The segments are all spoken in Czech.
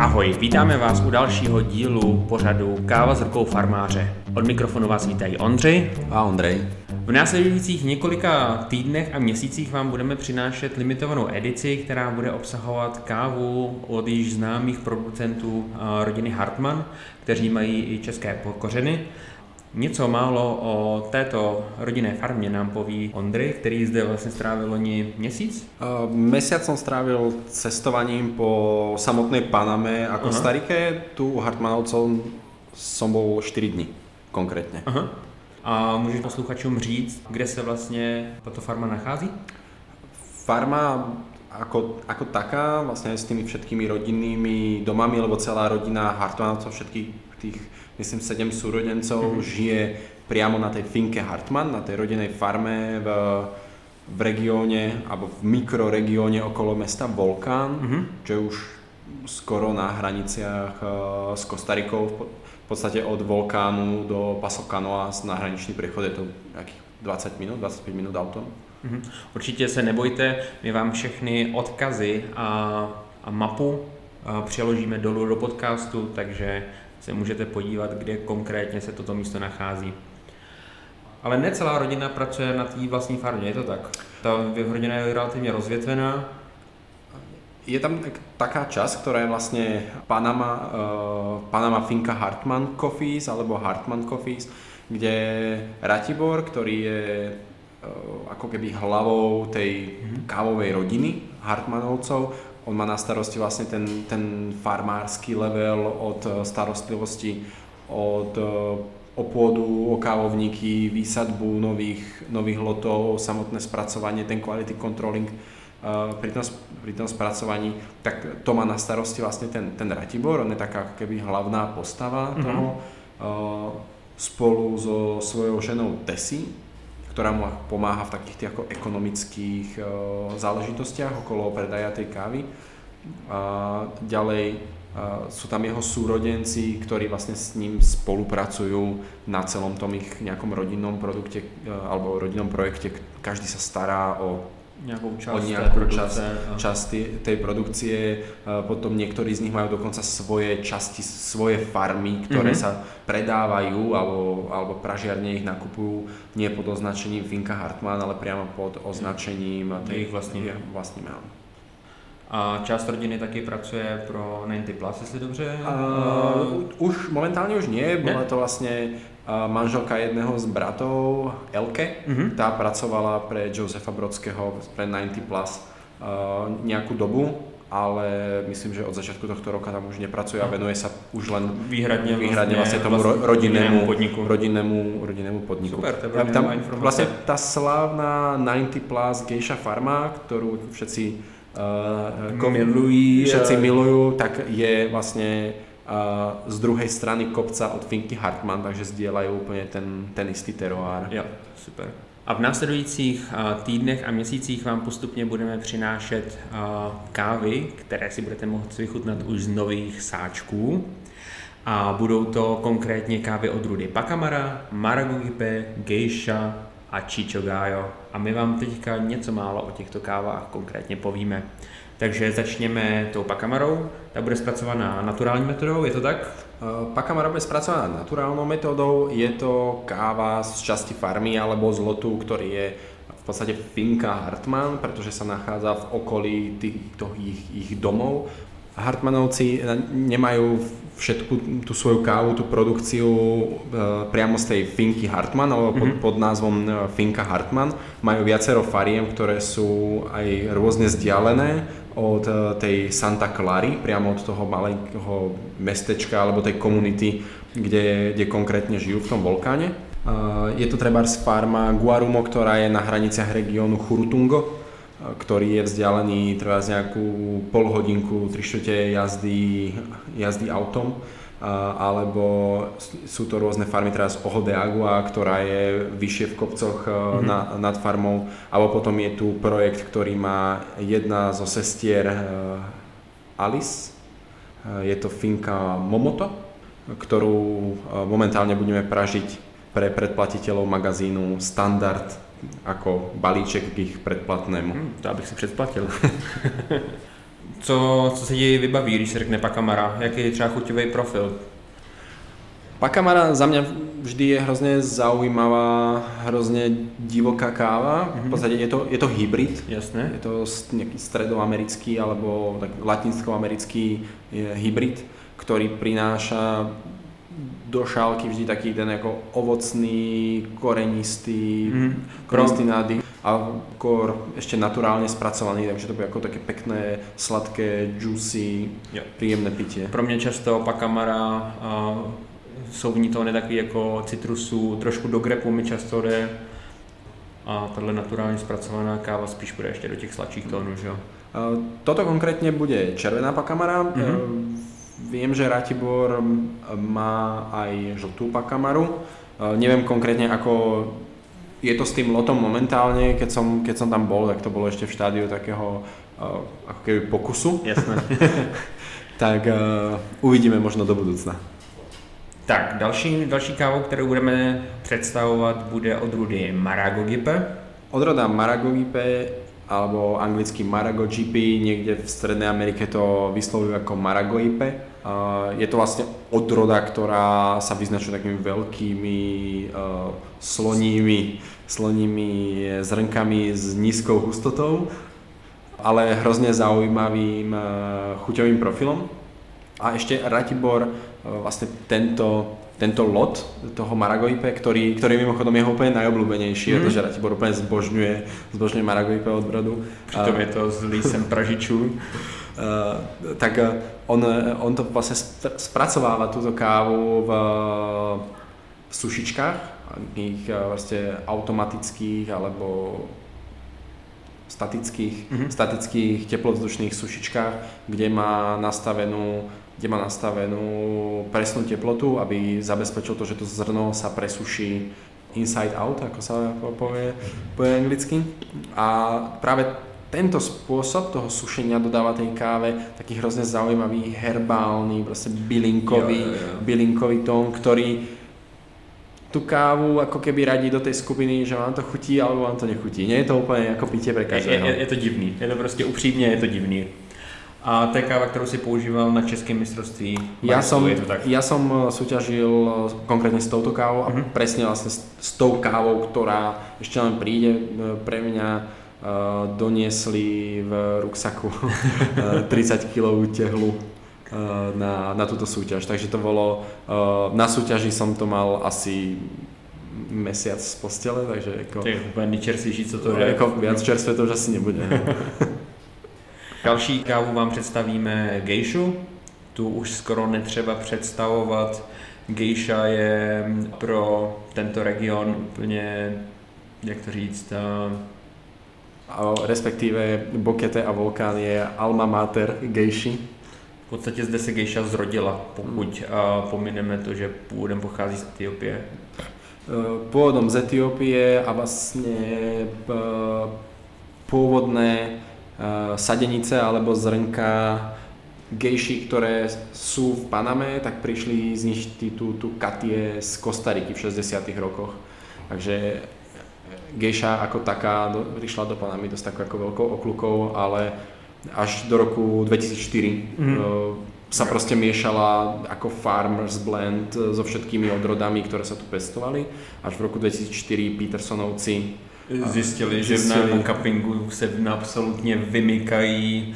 Ahoj, vítáme vás u dalšího dílu pořadu Káva s rukou farmáře. Od mikrofonu vás vítají Ondřej a Ondřej. V následujících několika týdnech a měsících vám budeme přinášet limitovanou edici, která bude obsahovat kávu od již známých producentů rodiny Hartmann, kteří mají i české kořeny. Něco málo o této rodinné farmě nám poví Ondřej, který zde vlastně strávil loni měsíc? Mesiac som strávil cestovaním po samotnej Paname a Kostarike. Tu u Hartmanovcov som bol 4 dní konkrétne. Aha. A můžeš posluchačům říct, kde se vlastně tato farma nachází? Farma ako taká, vlastne s tými všetkými rodinnými domami, lebo celá rodina Hartmanovcov, všetkých tých myslím 7 súrodencov žije priamo na tej finke Hartmann, na tej rodinej farme v regióne alebo v mikroregióne okolo mesta Volcán, čo je už skoro na hraniciach s Kostarikou, v podstate od Volcánu do Paso Canoas na hraničný prechod je to nejakých 20 minút, 25 minút autom. Určitě se nebojte, my vám všechny odkazy a mapu přeložíme dolů do podcastu, takže se můžete podívat, kde konkrétně se toto místo nachází. Ale ne celá rodina pracuje na té vlastní farmě, je to tak? Ta rodina je relativně rozvětvená. Je tam taká časť, ktorá je vlastne Panama Finca Hartmann Coffees alebo Hartmann Coffees, kde Ratibor, ktorý je ako keby hlavou tej kávovej rodiny Hartmanovcov, on má na starosti vlastne ten farmársky level od starostlivosti, od o pôdu, o kávovníky, výsadbu nových lotov, samotné spracovanie, ten quality controlling pri tom spracovaní, tak to má na starosti vlastne ten Ratibor, on je taká keby hlavná postava toho, spolu so svojou ženou Tesy, ktorá mu pomáha v takých tých ako ekonomických záležitostiach okolo predaja tej kávy. Ďalej sú tam jeho súrodenci, ktorí vlastne s ním spolupracujú na celom tom ich nejakom rodinnom produkte alebo rodinnom projekte. Každý sa stará o nejakú časť tej produkcie, potom niektorí z nich majú dokonca svoje časti, svoje farmy, ktoré sa predávajú alebo pražiarne ich nakupujú nie pod označením Finca Hartmann, ale priamo pod označením tej vlastní jméno. A část rodiny taky pracuje pro 90 Plus, jestli dobře? Momentálne už nie, bola to vlastne manželka jedného z bratov, Elke, tá pracovala pre Josefa Brodského, pre 90 Plus nejakú dobu, ale myslím, že od začiatku tohto roka tam už nepracuje a venuje sa už len výhradne vlastne tomu rodinnému podniku. Super, to je tam vlastne tá slávna 90 Plus Geisha farma, ktorú všetci milujú, tak je vlastne z druhej strany kopca od Finky Hartmann, takže sdielajú úplne ten istý teroár. Jo, super. A v následujících týdnech a měsících vám postupně budeme přinášet kávy, které si budete moci vychutnat už z nových sáčků. A budou to konkrétně kávy odrůdy Pacamara, Maragogype, Geisha a Chicho Gallo. A my vám teďka něco málo o těchto kávách konkrétně povíme. Takže začněme tou Pacamarou, ta bude zpracovaná naturální metodou, je to tak? Pacamara bude zpracovaná naturálnou metodou, je to káva z časti farmy alebo z lotu, ktorý je v podstate Finca Hartmann, pretože sa nachádza v okolí týchto ich domov. Hartmanovci nemajú všetku tú svoju kávu, tú produkciu priamo z tej Finky Hartmann alebo pod názvom Finca Hartmann. Majú viacero fariem, ktoré sú aj rôzne vzdialené od tej Santa Clary, priamo od toho malého mestečka alebo tej komunity, kde konkrétne žijú v tom Volkáne. Je to trebárs farma Guarumo, ktorá je na hraniciach regiónu Churutungo, ktorý je vzdialený treba z nejakú polhodinku, 3/4 jazdy autom, alebo sú to rôzne farmy teraz Pohode Agua, ktorá je vyššie v kopcoch nad farmou, alebo potom je tu projekt, ktorý má jedna zo sestier Alice, je to Finka Momoto, ktorú momentálne budeme pražiť pre predplatiteľov magazínu Standard ako balíček k ich predplatnému. To abych si předplatil. Co se ti vybaví, když se řekne Pacamara? Jaký je třeba chuťový profil? Pacamara za mňa vždy je hrozně zaujímavá, hrozně divoká káva. V podstatě je to hybrid. Jasné. Je to nějaký stredoamerický alebo tak latinskoamerický hybrid, který prináša do šálky vždy taký ten jako ovocný, korenistý, korenistý nádych a kor ještě naturálně zpracovaný, takže to bude jako také pekné, sladké, juicy, příjemné pití. Pro mě často Pacamara jsou v ní to takový jako citrusů, trošku do grepu mi často jde a tahle naturálně zpracovaná káva spíš bude ještě do těch sladších tónů, že jo? Toto konkrétně bude červená Pacamara. Viem, že Ratibor má aj žltú Pacamaru. Neviem konkrétne, ako je to s tým lotom momentálne. Keď som tam bol, tak to bolo ešte v štádiu takého ako keby pokusu. Jasné. Tak uvidíme možno do budúcna. Tak, další kávou, kterou budeme představovat, bude odrůdy Maragogype. Odroda Maragogype alebo anglicky Maragogype, niekde v Strednej Amerike to vyslovujú ako Maragogype. Je to vlastne odroda, ktorá sa vyznačuje takými veľkými slonými zrnkami s nízkou hustotou, ale hrozne zaujímavým chuťovým profilom. A ešte Ratibor vlastne tento lot toho Maragogype, ktorý mimochodom je úplne najobľúbenejší, protože Ratibor úplně zbožňuje Maragogype odrodu. Přitom je to s lísem pražičů. Tak on to vlastně zpracovává tuto kávu v sušičkách, nějakých vlastně automatických alebo statických teplozdušných sušičkách, kde má nastavenú presnú teplotu, aby zabezpečil to, že to zrno sa presuší inside out, ako sa povie anglicky. A práve tento spôsob toho sušenia dodáva tej káve taký hrozne zaujímavý, herbálny, proste bylinkový tón, ktorý tú kávu ako keby radí do tej skupiny, že vám to chutí, alebo vám to nechutí. Nie je to úplne ako pitie pre každého. Je to divný, je to prostě upřímně, je to divný. A to je káva, kterou si používal na českém mistrovství. Ja som súťažil konkrétne s touto kávou a presne vlastne s tou kávou, ktorá ešte len príde pre mňa. Doniesli v ruksaku 30 kg tehlu na túto súťaž. Takže to bolo, na súťaži som to mal asi mesiac z postele, takže jako... To je úplne čerstvější, co to je. Jako viac čerstvé to už asi nebude. Další kávu vám představíme Geishu. Tu už skoro netřeba představovat. Geisha je pro tento region úplně, jak to říct, respektíve Bokete a Volcán je alma mater gejši. V podstatě zde se gejša zrodila, pokud pomineme to, že původem pochází z Etiopie. Původem z Etiopie a vlastně původné sadenice alebo zrnka gejši, ktoré sú v Paname, tak prišli z inštitútu CATIE z Kostariky v 60. rokoch. Takže gejša ako taká prišla do Panamy dosť takou ako veľkou okľukou, ale až do roku 2004 sa proste miešala ako farmers blend so všetkými odrodami, ktoré sa tu pestovali. Až v roku 2004 Petersonovci zistili, že na cuppingu se absolutně vymykají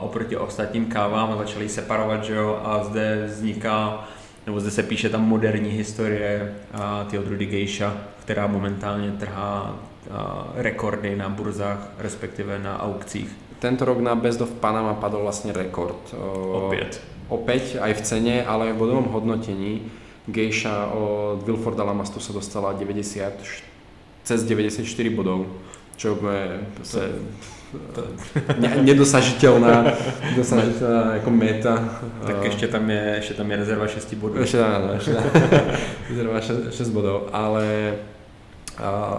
oproti ostatním kávám a začali separovat, že jo, a zde vzniká, nebo zde se píše ta moderní historie ty odrody gejša, která momentálně trhá rekordy na burzách, respektive na aukcích. Tento rok na Best of Panama padl vlastně rekord. Opět, aj v ceně, ale v bodovém hodnotení. Geisha od Wilforda Lamastusa dostala 90, cez 94 bodů, čo je nedosažitelná jako meta. Tak ještě tam je rezerva 6 bodů. Rezerva 6 bodů, ale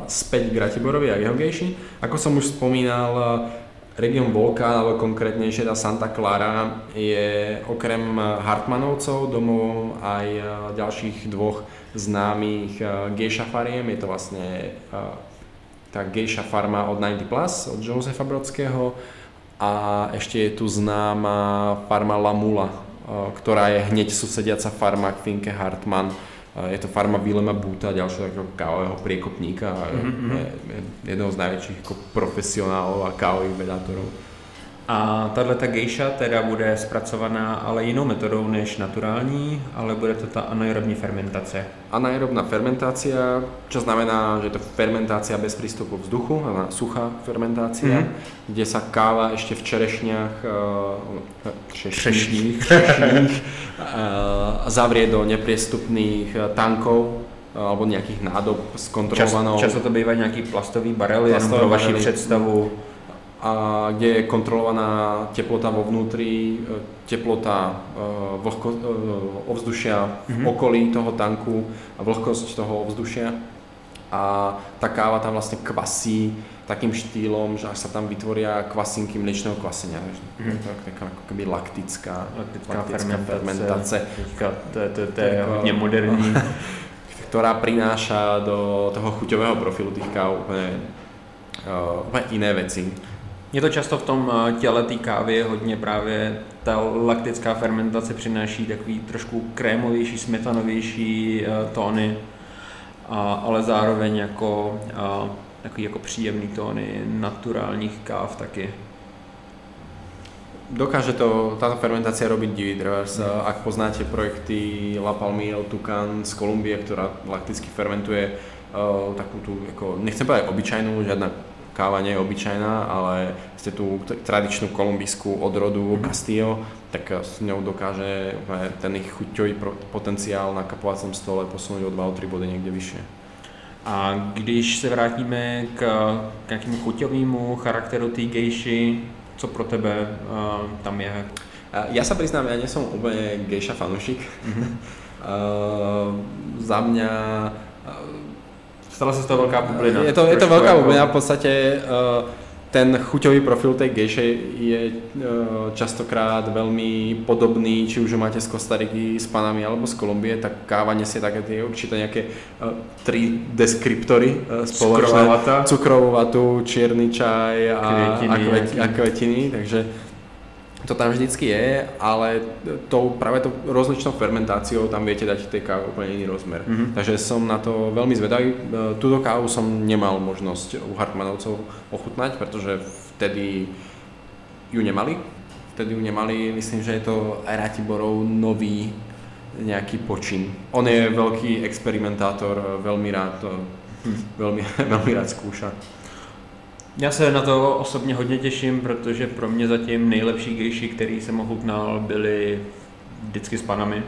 späť k Ratiborovi a jeho gejši. Ako som už spomínal, region Volcán, alebo konkrétnejšie tá Santa Clara, je okrem Hartmanovcov domovom aj ďalších dvoch známych gejša fariem. Je to vlastne tá gejša farma od 90 Plus, od Josefa Brodského, a a ešte je tu známa farma Lamula, ktorá je hneď susediaca farma k Finke Hartmann. Je to farma Willema Bootha, ďalšieho takého kávového priekopníka, jedného z najväčších ako profesionálov a kávových vedátorov. A tato gejša teda bude zpracovaná ale jinou metodou než naturální, ale bude to ta anaerobní fermentace. Anaerobná fermentácia, čo znamená, že je to fermentácia bez prístupu vzduchu, suchá fermentácia, kde sa káva ešte v čerešních zavrie do nepriestupných tankov alebo nejakých nádob skontrolovanou. Často to bývají nějaký plastový barely, jenom pro vaši představu. A kde je kontrolovaná teplota vo vnútri, teplota ovzdušia v okolí toho tanku a vlhkosť toho ovzdušia. A tá káva tam vlastne kvasí takým štýlom, že až sa tam vytvoria kvasinky mliečného kvasenia. Taká akoby laktická fermentácia. To je hodne moderní. Ktorá prináša do toho chuťového profilu tých káv úplne iné veci. Je to často v tom těle té kávy hodně právě ta laktická fermentace přináší takový trošku krémovější, smetanovější tóny, ale zároveň jako takový jako příjemný tóny naturálních káv taky. Dokáže to táto fermentácia robiť Divitreverse. Ak poznáte projekty La Palma El Tucán z Kolumbie, ktorá lakticky fermentuje takú tú, jako, nechcem povedať obyčajnú, žiadna káva nie je obyčajná, ale ste tu tradičnú kolumbijskú odrodu Castillo, tak s ňou dokáže ten ich chuťový potenciál na kapovacom stole posunúť o 2-3 body niekde vyššie. A když se vrátíme k nějakému chuťovému charakteru té gejši, co pro tebe tam je? Ja sa priznám, ja nie som úplne gejša fanúšik. Za mňa stala se z toho velká bublina. Je to velká bublina, v podstatě ten chuťový profil té gejše je častokrát velmi podobný, či už ho máte z Kostariky, z Panamy alebo z Kolumbie, tak káva nesie také ty určité nějaké tři deskriptory společné. Cukrovou vatu, černý čaj a květiny, takže to tam vždycky je, ale právě rozličnou fermentáciou tam viete dať tej káve úplne iný rozmer. Takže som na to veľmi zvedavý. Túto kávu som nemal možnosť u Hartmanovcov ochutnať, pretože vtedy ju nemali, myslím, že je to Ratiborov nový nejaký počin. On je veľký experimentátor, veľmi rád skúša. Já se na to osobně hodně těším, protože pro mě zatím nejlepší gejši, který jsem ochutnal, byly vždycky z Panamy.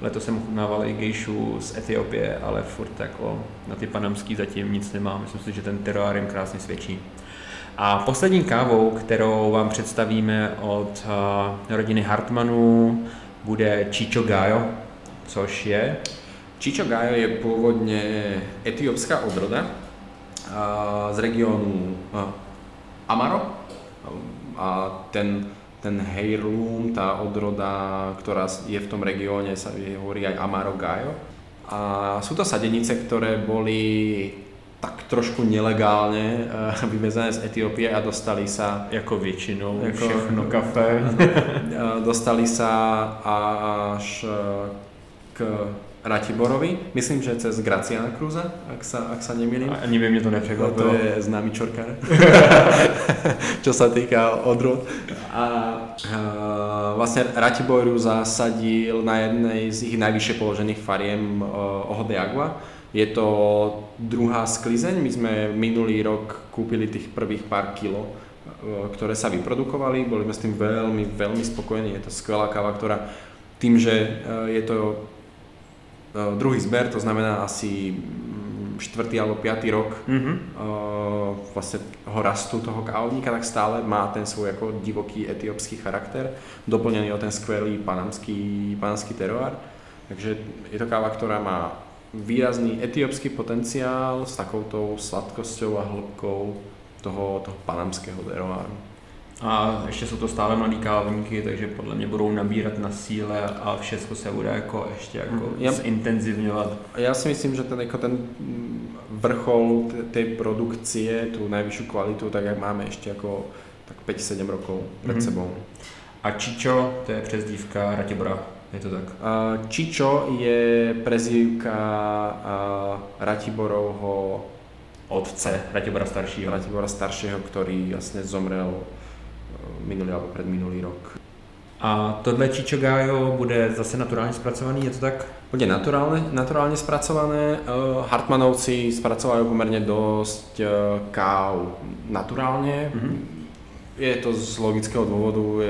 Letos jsem ochutnával i gejšu z Etiopie, ale furt jako na ty panamský zatím nic nemám. Myslím si, že ten teroárium krásně svědčí. A poslední kávou, kterou vám představíme od rodiny Hartmannů, bude Chicho Gallo, což je... Chicho Gallo je původně etiopská odroda z regionu Amaro a ten heirloom, tá odroda, ktorá je v tom regióne, sa hovorí aj Amaro Gayo. A sú to sadenice, ktoré boli tak trošku nelegálne vyvezené z Etiópie a dostali sa ako väčšinou všechno kafe. Dostali sa až k Ratiborovi, myslím, že cez Graciána Krúza, ak sa nemýlim. Ani by mne to neprekvapilo. To je známy čorkár, čo sa týka odrod. A vlastne Ratiboru zasadil na jednej z ich najvyššie položených fariem Pohode Agua. Je to druhá sklizeň, my sme minulý rok kúpili tých prvých pár kilo, ktoré sa vyprodukovali, boli sme s tým veľmi, veľmi spokojení. Je to skvelá káva, ktorá tým, že je to druhý zber, to znamená asi 4. alebo 5. rok vlastne ho rastu toho kávovníka, tak stále má ten svoj ako divoký etiópsky charakter, doplnený o ten skvelý panamský teroár. Takže je to káva, ktorá má výrazný etiópsky potenciál s takoutou sladkosťou a hĺbkou toho panamského teroáru. A ještě jsou to stále mladý kávovníky, takže podle mě budou nabírat na síle a všechno se bude jako ještě jako zintenzivňovat. Já si myslím, že ten vrchol té produkcie, tu nejvyšší kvalitu, tak jak máme ještě jako tak 5-7 rokov pred sebou. A Chicho, to je přezdívka Ratibora, je to tak? Chicho je přezdívka Ratiborovho otce, Ratibora staršího, který vlastně zomrel minulý alebo predminulý rok. A tohle Chicho Gallo bude zase naturálně zpracovaný, je to tak? Bude naturálně zpracované. Hartmanovci zpracovajú poměrně dost káv naturálně. Je to z logického důvodu,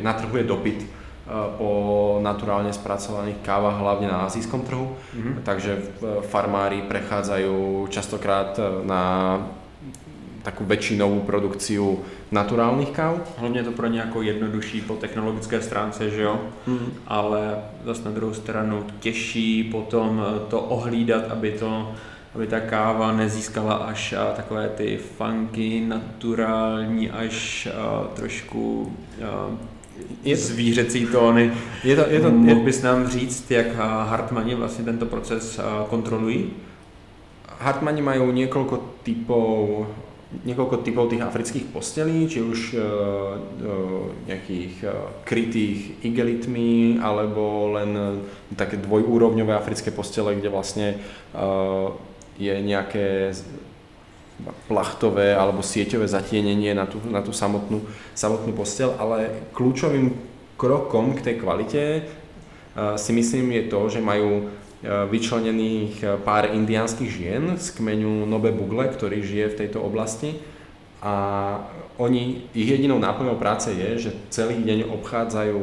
na trhu je dopyt po naturálně zpracovaných kávách, hlavně na asijskom trhu. Takže farmári prechádzajú častokrát na takú väčšinovú produkciu naturálnych káv. Hlavně to pro ně jako jednodušší po technologické stránce, že jo? Ale zase na druhou stranu těžší potom to ohlídat, aby ta káva nezískala až takové ty funky, naturální, až trošku zvířecí tóny. Mohl bys nám říct, jak Hartmanni vlastně tento proces kontrolují? Hartmanni mají niekoľko typov tých afrických postelí, či už nejakých krytých igelitmi, alebo len také dvojúrovňové africké postele, kde vlastne je nejaké plachtové alebo sieťové zatienenie na tú samotnú posteľ, ale kľúčovým krokom k tej kvalite si myslím je to, že majú vyčlenených pár indiánskych žien z kmeňu Ngäbe-Buglé, ktorý žije v tejto oblasti, a ich jedinou náplňou práce je, že celý deň obchádzajú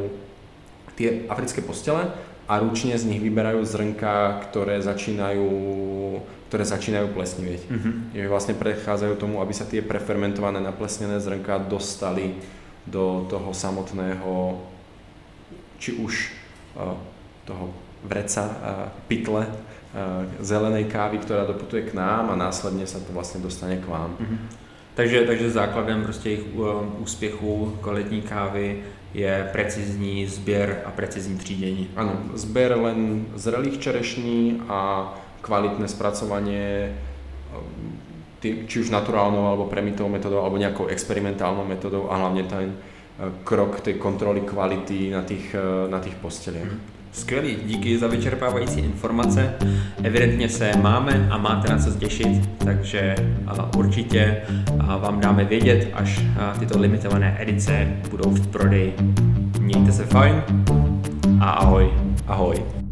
tie africké postele a ručne z nich vyberajú zrnka, ktoré začínajú plesniveť. Vlastne prechádzajú tomu, aby sa tie prefermentované naplesnené zrnka dostali do toho samotného, či už toho vreca, pytle zelenej kávy, která doputuje k nám a následně se to vlastně dostane k vám. Takže základem prostě jejich úspěchu kvalitní kávy je precizní sběr a precizní třídění. Ano, sběr len zrelých čerešní a kvalitné zpracování či už naturálnou alebo premitovou metodou alebo nějakou experimentálnou metodou, a hlavně ten krok té kontroly kvality na těch postelích. Skvělý, díky za vyčerpávající informace. Evidentně se máme a máte na co těšit, takže určitě vám dáme vědět, až tyto limitované edice budou v prodeji. Mějte se fajn a ahoj.